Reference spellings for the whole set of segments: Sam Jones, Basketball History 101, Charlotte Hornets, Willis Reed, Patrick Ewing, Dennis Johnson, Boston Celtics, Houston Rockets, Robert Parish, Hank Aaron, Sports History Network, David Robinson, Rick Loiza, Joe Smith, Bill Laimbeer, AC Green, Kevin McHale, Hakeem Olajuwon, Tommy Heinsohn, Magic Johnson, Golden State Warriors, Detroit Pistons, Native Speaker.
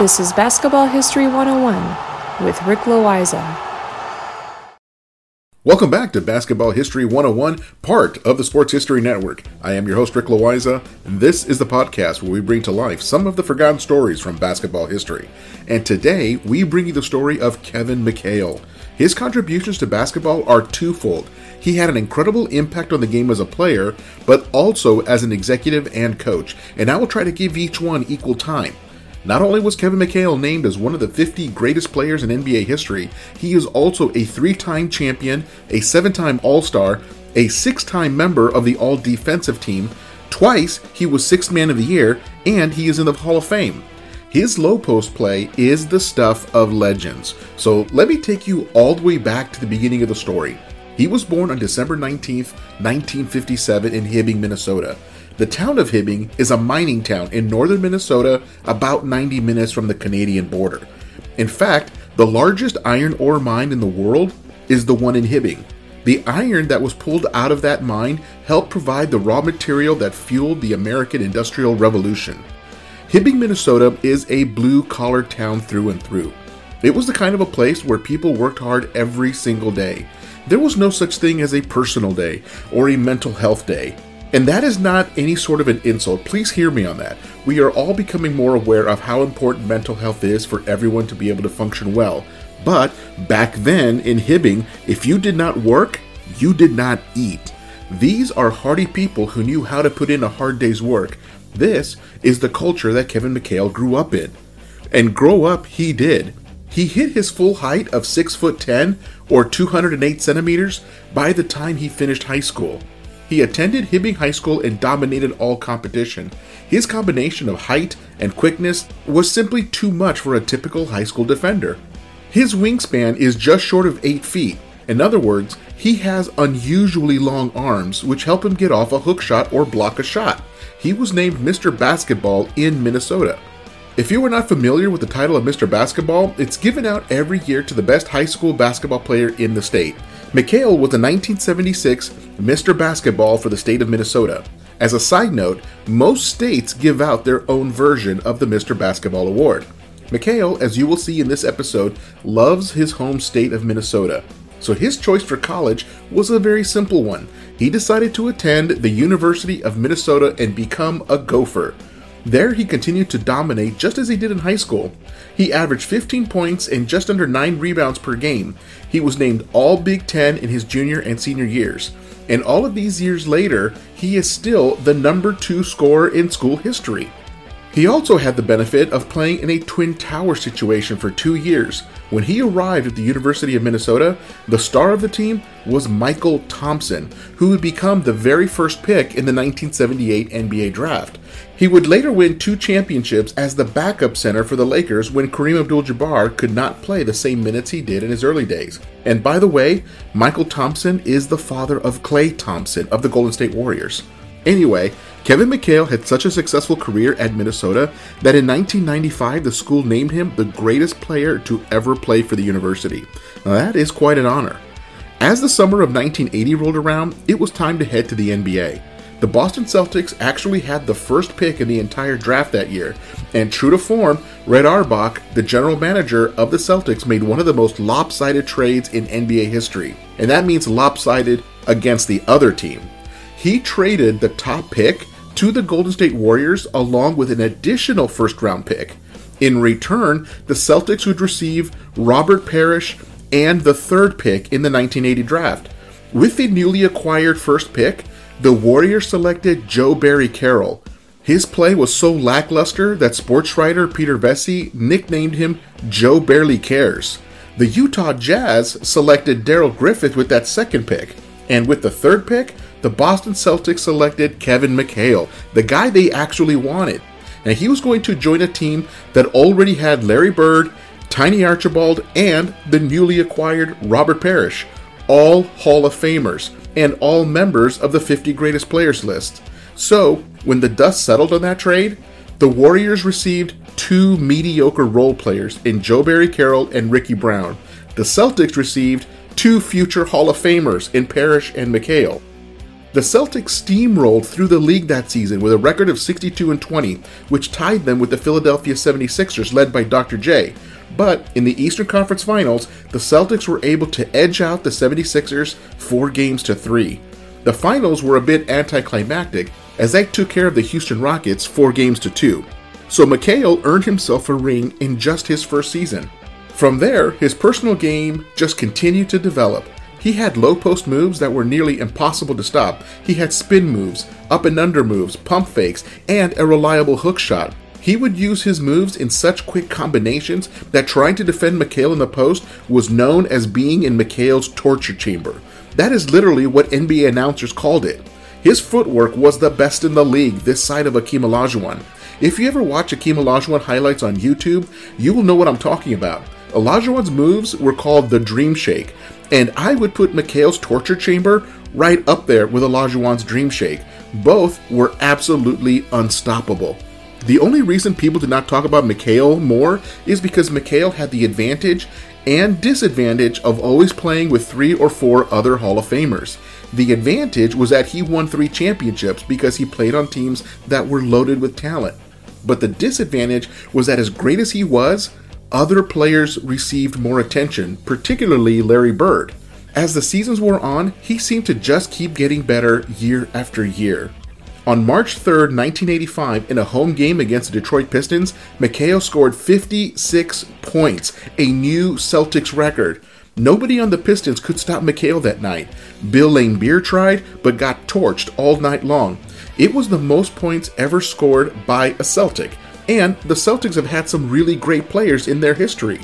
This is Basketball History 101 with Rick Loiza. Welcome back to Basketball History 101, part of the Sports History Network. I am your host, Rick Loiza, and this is the podcast where we bring to life some of the forgotten stories from basketball history. And today, we bring you the story of Kevin McHale. His contributions to basketball are twofold. He had an incredible impact on the game as a player, but also as an executive and coach. And I will try to give each one equal time. Not only was Kevin McHale named as one of the 50 greatest players in NBA history, he is also a 3-time champion, a 7-time All-Star, a 6-time member of the All-Defensive Team, twice he was 6th Man of the Year, and he is in the Hall of Fame. His low post play is the stuff of legends. So let me take you all the way back to the beginning of the story. He was born on December 19th, 1957 in Hibbing, Minnesota. The town of Hibbing is a mining town in northern Minnesota, about 90 minutes from the Canadian border. In fact, the largest iron ore mine in the world is the one in Hibbing. The iron that was pulled out of that mine helped provide the raw material that fueled the American Industrial Revolution. Hibbing, Minnesota is a blue-collar town through and through. It was the kind of a place where people worked hard every single day. There was no such thing as a personal day or a mental health day. And that is not any sort of an insult. Please hear me on that. We are all becoming more aware of how important mental health is for everyone to be able to function well. But back then in Hibbing, if you did not work, you did not eat. These are hardy people who knew how to put in a hard day's work. This is the culture that Kevin McHale grew up in. And grow up he did. He hit his full height of 6'10" or 208 centimeters by the time he finished high school. He attended Hibbing High School and dominated all competition. His combination of height and quickness was simply too much for a typical high school defender. His wingspan is just short of 8 feet. In other words, he has unusually long arms, which help him get off a hook shot or block a shot. He was named Mr. Basketball in Minnesota. If you are not familiar with the title of Mr. Basketball, it's given out every year to the best high school basketball player in the state. McHale was the 1976 Mr. Basketball for the state of Minnesota. As a side note, most states give out their own version of the Mr. Basketball award. McHale, as you will see in this episode, loves his home state of Minnesota. So his choice for college was a very simple one. He decided to attend the University of Minnesota and become a Gopher. There he continued to dominate just as he did in high school. He averaged 15 points and just under 9 rebounds per game. He was named All Big Ten in his junior and senior years. And all of these years later, he is still the number 2 scorer in school history. He also had the benefit of playing in a Twin Tower situation for 2 years. When he arrived at the University of Minnesota, the star of the team was Michael Thompson, who would become the very first pick in the 1978 NBA draft. He would later win 2 championships as the backup center for the Lakers when Kareem Abdul-Jabbar could not play the same minutes he did in his early days. And by the way, Michael Thompson is the father of Klay Thompson of the Golden State Warriors. Anyway, Kevin McHale had such a successful career at Minnesota that in 1995 the school named him the greatest player to ever play for the university. Now that is quite an honor. As the summer of 1980 rolled around, it was time to head to the NBA. The Boston Celtics actually had the first pick in the entire draft that year, and true to form, Red Auerbach, the general manager of the Celtics, made one of the most lopsided trades in NBA history, and that means lopsided against the other team. He traded the top pick to the Golden State Warriors along with an additional first-round pick. In return, the Celtics would receive Robert Parish and the 3rd pick in the 1980 draft. With the newly acquired first pick, the Warriors selected Joe Barry Carroll. His play was so lackluster that sports writer Peter Vessey nicknamed him Joe Barely Cares. the Utah Jazz selected Darrell Griffith with that second pick. And with the third pick, the Boston Celtics selected Kevin McHale, the guy they actually wanted. And he was going to join a team that already had Larry Bird, Tiny Archibald, and the newly acquired Robert Parish, all Hall of Famers and all members of the 50 greatest players list. So, when the dust settled on that trade, the Warriors received two mediocre role players in Joe Barry Carroll and Ricky Brown. The Celtics received two future Hall of Famers in Parish and McHale. The Celtics steamrolled through the league that season with a record of 62-20, which tied them with the Philadelphia 76ers led by Dr. J. But in the Eastern Conference Finals, the Celtics were able to edge out the 76ers 4-3. The finals were a bit anticlimactic, as they took care of the Houston Rockets 4-2. So McHale earned himself a ring in just his first season. From there, his personal game just continued to develop. He had low post moves that were nearly impossible to stop. He had spin moves, up and under moves, pump fakes, and a reliable hook shot. He would use his moves in such quick combinations that trying to defend McHale in the post was known as being in McHale's torture chamber. That is literally what NBA announcers called it. His footwork was the best in the league this side of Hakeem Olajuwon. If you ever watch Hakeem Olajuwon highlights on YouTube, you will know what I'm talking about. Olajuwon's moves were called the Dream Shake, and I would put McHale's torture chamber right up there with Olajuwon's Dream Shake. Both were absolutely unstoppable. The only reason people did not talk about McHale more is because McHale had the advantage and disadvantage of always playing with 3 or 4 other Hall of Famers. The advantage was that he won 3 championships because he played on teams that were loaded with talent. But the disadvantage was that as great as he was, other players received more attention, particularly Larry Bird. As the seasons wore on, he seemed to just keep getting better year after year. On March 3, 1985, in a home game against the Detroit Pistons, McHale scored 56 points, a new Celtics record. Nobody on the Pistons could stop McHale that night. Bill Laimbeer tried, but got torched all night long. It was the most points ever scored by a Celtic. And the Celtics have had some really great players in their history.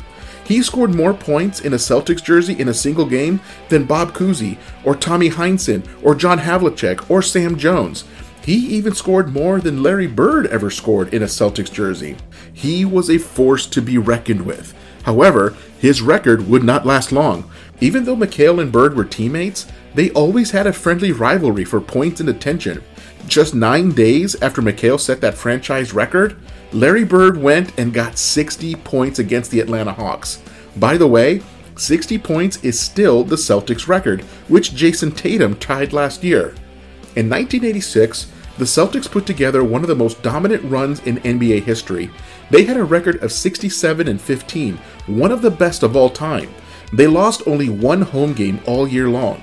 He scored more points in a Celtics jersey in a single game than Bob Cousy, or Tommy Heinsohn, or John Havlicek, or Sam Jones. He even scored more than Larry Bird ever scored in a Celtics jersey. He was a force to be reckoned with. However, his record would not last long. Even though McHale and Bird were teammates, they always had a friendly rivalry for points and attention. Just 9 days after McHale set that franchise record, Larry Bird went and got 60 points against the Atlanta Hawks. By the way, 60 points is still the Celtics record, which Jason Tatum tied last year. In 1986, the Celtics put together one of the most dominant runs in NBA history. They had a record of 67-15, one of the best of all time. They lost only one home game all year long.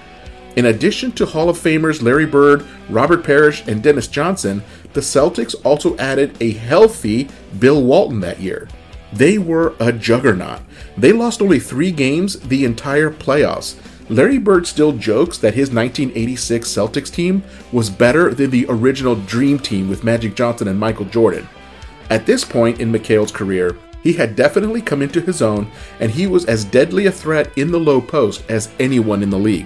In addition to Hall of Famers Larry Bird, Robert Parish, and Dennis Johnson, the Celtics also added a healthy Bill Walton that year. They were a juggernaut. They lost only 3 games the entire playoffs. Larry Bird still jokes that his 1986 Celtics team was better than the original Dream Team with Magic Johnson and Michael Jordan. At this point in McHale's career, he had definitely come into his own, and he was as deadly a threat in the low post as anyone in the league.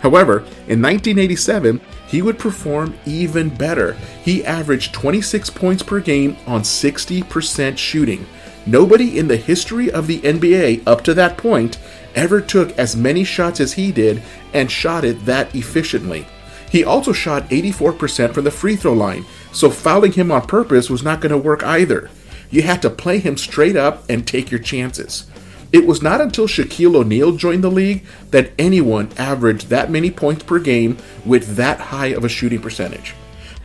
However, in 1987, he would perform even better. He averaged 26 points per game on 60% shooting. Nobody in the history of the NBA up to that point ever took as many shots as he did and shot it that efficiently. He also shot 84% from the free throw line, so fouling him on purpose was not going to work either. You had to play him straight up and take your chances. It was not until Shaquille O'Neal joined the league that anyone averaged that many points per game with that high of a shooting percentage.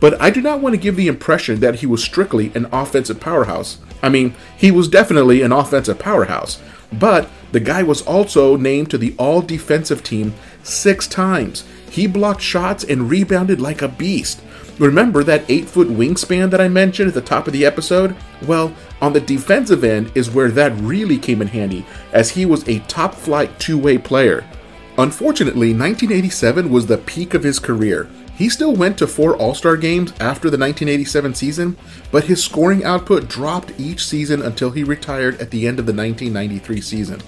But I do not want to give the impression that he was strictly an offensive powerhouse. I mean, he was definitely an offensive powerhouse, but the guy was also named to the all-defensive team 6 times. He blocked shots and rebounded like a beast. Remember that 8-foot wingspan that I mentioned at the top of the episode? Well, on the defensive end is where that really came in handy, as he was a top-flight two-way player. Unfortunately, 1987 was the peak of his career. He still went to 4 All-Star games after the 1987 season, but his scoring output dropped each season until he retired at the end of the 1993 season.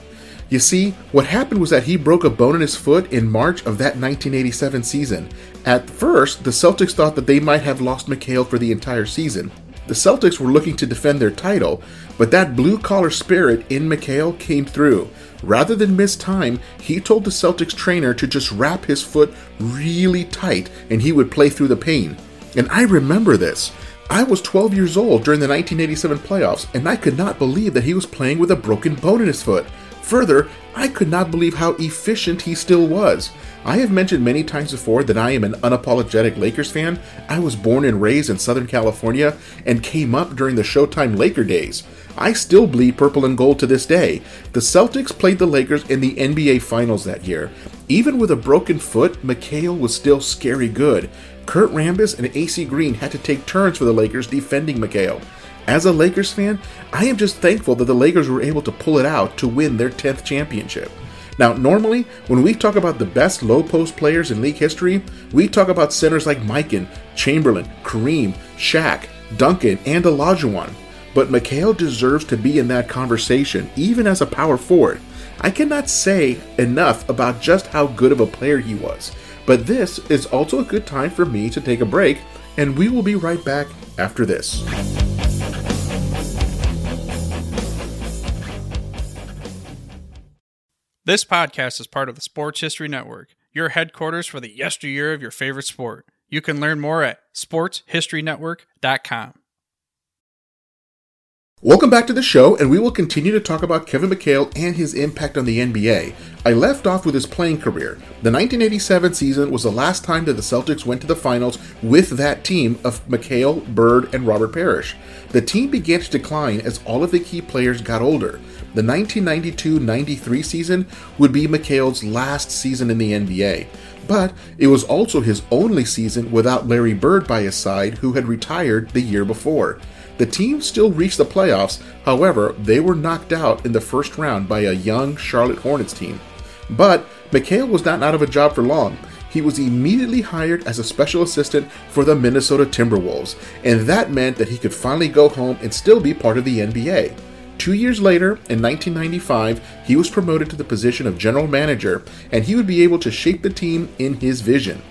You see, what happened was that he broke a bone in his foot in March of that 1987 season. At first, the Celtics thought that they might have lost McHale for the entire season. The Celtics were looking to defend their title, but that blue-collar spirit in McHale came through. Rather than miss time, he told the Celtics trainer to just wrap his foot really tight and he would play through the pain. And I remember this. I was 12 years old during the 1987 playoffs, and I could not believe that he was playing with a broken bone in his foot. Further, I could not believe how efficient he still was. I have mentioned many times before that I am an unapologetic Lakers fan. I was born and raised in Southern California and came up during the Showtime Laker days. I still bleed purple and gold to this day. The Celtics played the Lakers in the NBA Finals that year. Even with a broken foot, McHale was still scary good. Kurt Rambis and AC Green had to take turns for the Lakers defending McHale. As a Lakers fan, I am just thankful that the Lakers were able to pull it out to win their 10th championship. Now, normally, when we talk about the best low-post players in league history, we talk about centers like Mikan, Chamberlain, Kareem, Shaq, Duncan, and Olajuwon. But McHale deserves to be in that conversation, even as a power forward. I cannot say enough about just how good of a player he was. But this is also a good time for me to take a break, and we will be right back after this. This podcast is part of the Sports History Network, your headquarters for the yesteryear of your favorite sport. You can learn more at sportshistorynetwork.com. Welcome back to the show, and we will continue to talk about Kevin McHale and his impact on the NBA. I left off with his playing career. The 1987 season was the last time that the Celtics went to the finals with that team of McHale, Bird, and Robert Parish. The team began to decline as all of the key players got older. The 1992-93 season would be McHale's last season in the NBA, but it was also his only season without Larry Bird by his side, who had retired the year before. The team still reached the playoffs, however, they were knocked out in the first round by a young Charlotte Hornets team. But McHale was not out of a job for long. He was immediately hired as a special assistant for the Minnesota Timberwolves, and that meant that he could finally go home and still be part of the NBA. 2 years later, in 1995, he was promoted to the position of general manager, and he would be able to shape the team in his vision.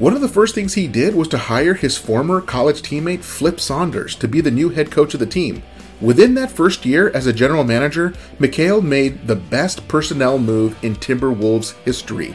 One of the first things he did was to hire his former college teammate Flip Saunders to be the new head coach of the team. Within that first year as a general manager, McHale made the best personnel move in Timberwolves history.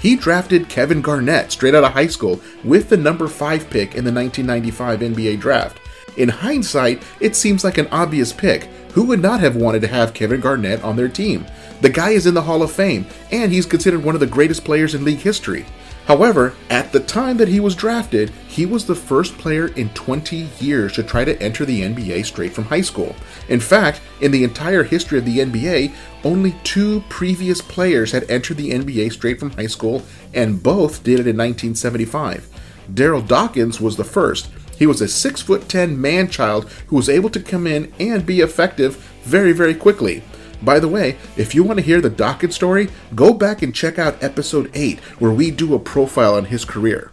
He drafted Kevin Garnett straight out of high school with the number 5 pick in the 1995 NBA draft. In hindsight, it seems like an obvious pick. Who would not have wanted to have Kevin Garnett on their team? The guy is in the Hall of Fame, and he's considered one of the greatest players in league history. However, at the time that he was drafted, he was the first player in 20 years to try to enter the NBA straight from high school. In fact, in the entire history of the NBA, only 2 previous players had entered the NBA straight from high school, and both did it in 1975. Darrell Dawkins was the first. He was a 6'10" man-child who was able to come in and be effective very, very quickly. By the way, if you want to hear the Dawkins story, go back and check out episode 8, where we do a profile on his career.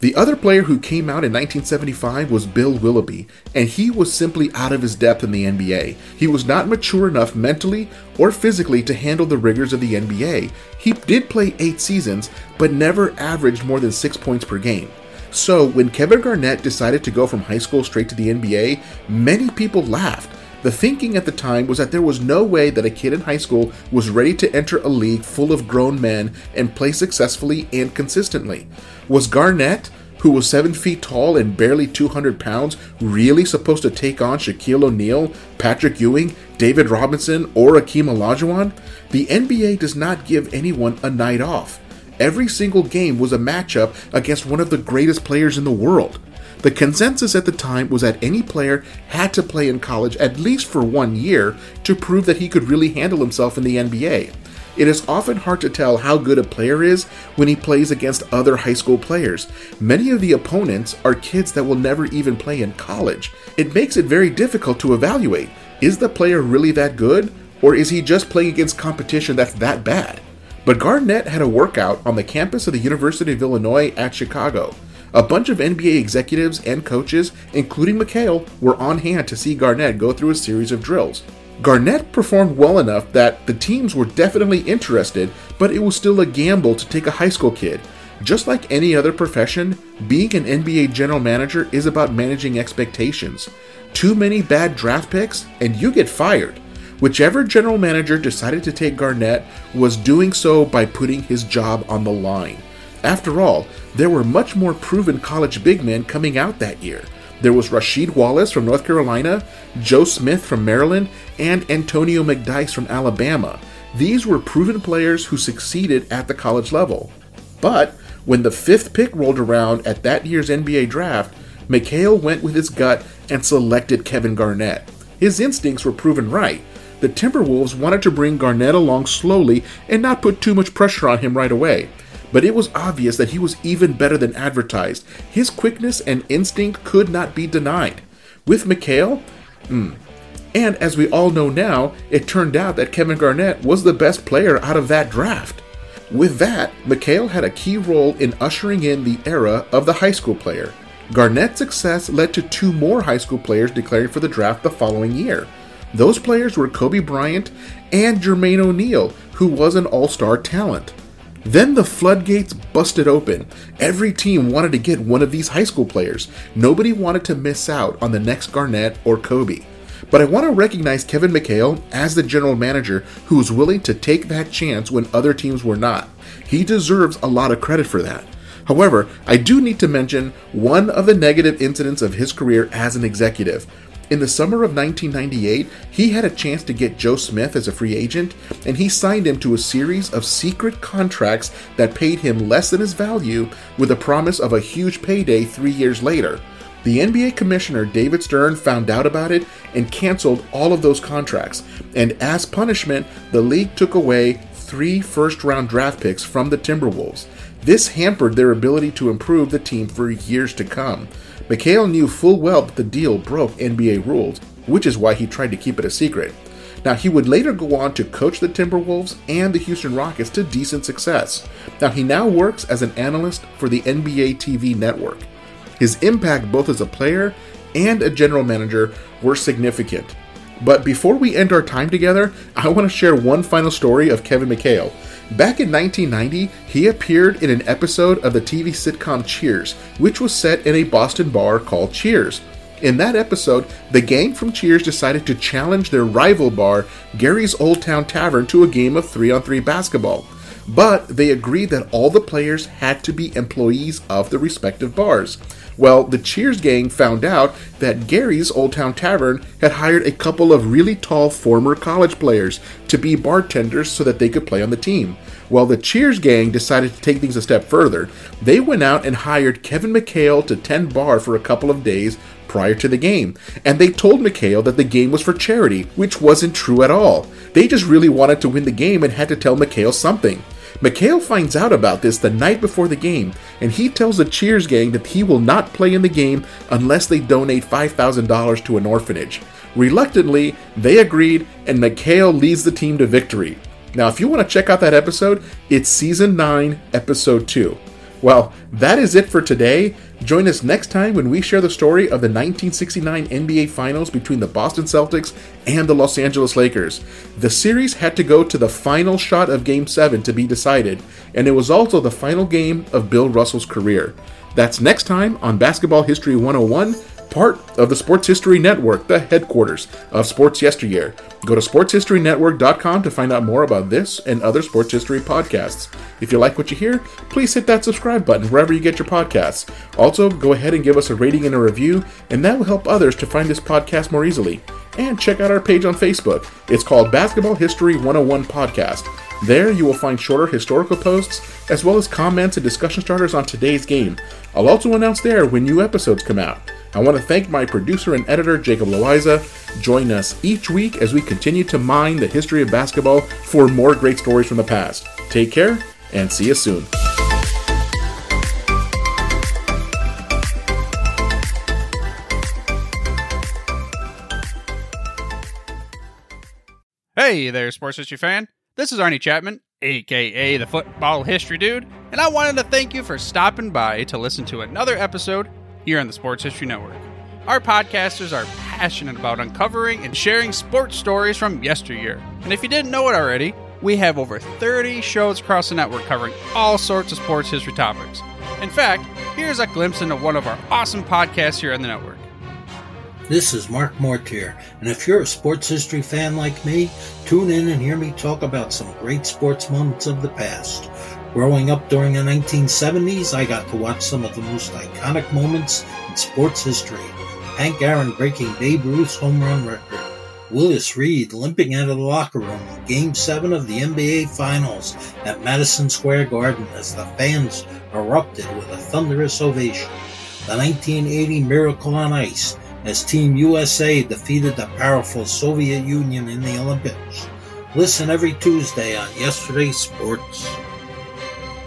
The other player who came out in 1975 was Bill Willoughby, and he was simply out of his depth in the NBA. He was not mature enough mentally or physically to handle the rigors of the NBA. He did play 8 seasons, but never averaged more than 6 points per game. So when Kevin Garnett decided to go from high school straight to the NBA, many people laughed. The thinking at the time was that there was no way that a kid in high school was ready to enter a league full of grown men and play successfully and consistently. Was Garnett, who was 7 feet tall and barely 200 pounds, really supposed to take on Shaquille O'Neal, Patrick Ewing, David Robinson, or Hakeem Olajuwon? The NBA does not give anyone a night off. Every single game was a matchup against one of the greatest players in the world. The consensus at the time was that any player had to play in college at least for 1 year to prove that he could really handle himself in the NBA. It is often hard to tell how good a player is when he plays against other high school players. Many of the opponents are kids that will never even play in college. It makes it very difficult to evaluate. Is the player really that good, or is he just playing against competition that's that bad? But Garnett had a workout on the campus of the University of Illinois at Chicago. A bunch of NBA executives and coaches, including McHale, were on hand to see Garnett go through a series of drills. Garnett performed well enough that the teams were definitely interested, but it was still a gamble to take a high school kid. Just like any other profession, being an NBA general manager is about managing expectations. Too many bad draft picks, and you get fired. Whichever general manager decided to take Garnett was doing so by putting his job on the line. After all, there were much more proven college big men coming out that year. There was Rasheed Wallace from North Carolina, Joe Smith from Maryland, and Antonio McDyess from Alabama. These were proven players who succeeded at the college level. But when the fifth pick rolled around at that year's NBA draft, McHale went with his gut and selected Kevin Garnett. His instincts were proven right. The Timberwolves wanted to bring Garnett along slowly and not put too much pressure on him right away. But it was obvious that he was even better than advertised. His quickness and instinct could not be denied. With McHale, And as we all know now, it turned out that Kevin Garnett was the best player out of that draft. With that, McHale had a key role in ushering in the era of the high school player. Garnett's success led to two more high school players declaring for the draft the following year. Those players were Kobe Bryant and Jermaine O'Neal, who was an all-star talent. Then the floodgates busted open. Every team wanted to get one of these high school players. Nobody wanted to miss out on the next Garnett or Kobe. But I want to recognize Kevin McHale as the general manager who was willing to take that chance when other teams were not. He deserves a lot of credit for that. However, I do need to mention one of the negative incidents of his career as an executive. In the summer of 1998, he had a chance to get Joe Smith as a free agent, and he signed him to a series of secret contracts that paid him less than his value with the promise of a huge payday 3 years later. The NBA commissioner, David Stern, found out about it and canceled all of those contracts, and as punishment, the league took away 3 first-round draft picks from the Timberwolves. This hampered their ability to improve the team for years to come. McHale knew full well that the deal broke NBA rules, which is why he tried to keep it a secret. Now, he would later go on to coach the Timberwolves and the Houston Rockets to decent success. Now, he now works as an analyst for the NBA TV network. His impact both as a player and a general manager were significant. But before we end our time together, I want to share one final story of Kevin McHale. Back in 1990, he appeared in an episode of the TV sitcom Cheers, which was set in a Boston bar called Cheers. In that episode, the gang from Cheers decided to challenge their rival bar, Gary's Old Town Tavern, to a game of 3-on-3 basketball. But they agreed that all the players had to be employees of the respective bars. Well, the Cheers gang found out that Gary's Old Town Tavern had hired a couple of really tall former college players to be bartenders so that they could play on the team. Well, the Cheers gang decided to take things a step further. They went out and hired Kevin McHale to tend bar for a couple of days prior to the game, and they told McHale that the game was for charity, which wasn't true at all. They just really wanted to win the game and had to tell McHale something. McHale finds out about this the night before the game, and he tells the Cheers gang that he will not play in the game unless they donate $5,000 to an orphanage. Reluctantly, they agreed, and McHale leads the team to victory. Now, if you want to check out that episode, it's Season 9, Episode 2. Well, that is it for today. Join us next time when we share the story of the 1969 NBA Finals between the Boston Celtics and the Los Angeles Lakers. The series had to go to the final shot of Game 7 to be decided, and it was also the final game of Bill Russell's career. That's next time on Basketball History 101, part of the Sports History Network, the headquarters of Sports Yesteryear. Go to sportshistorynetwork.com to find out more about this and other sports history podcasts. If you like what you hear, please hit that subscribe button wherever you get your podcasts. Also, go ahead and give us a rating and a review, and that will help others to find this podcast more easily. And check out our page on Facebook. It's called Basketball History 101 Podcast. There you will find shorter historical posts, as well as comments and discussion starters on today's game. I'll also announce there when new episodes come out. I want to thank my producer and editor, Jacob Loiza. Join us each week as we continue to mine the history of basketball for more great stories from the past. Take care, and see you soon. Hey there, sports history fan. This is Arnie Chapman, aka the Football History Dude, and I wanted to thank you for stopping by to listen to another episode here on the Sports History Network. Our podcasters are passionate about uncovering and sharing sports stories from yesteryear. And if you didn't know it already, we have over 30 shows across the network covering all sorts of sports history topics. In fact, here's a glimpse into one of our awesome podcasts here on the network. This is Mark Mortier, and if you're a sports history fan like me, tune in and hear me talk about some great sports moments of the past. Growing up during the 1970s, I got to watch some of the most iconic moments in sports history. Hank Aaron breaking Babe Ruth's home run record. Willis Reed limping out of the locker room in Game 7 of the NBA Finals at Madison Square Garden as the fans erupted with a thunderous ovation. The 1980 Miracle on Ice, as Team USA defeated the powerful Soviet Union in the Olympics. Listen every Tuesday on Yesterday Sports.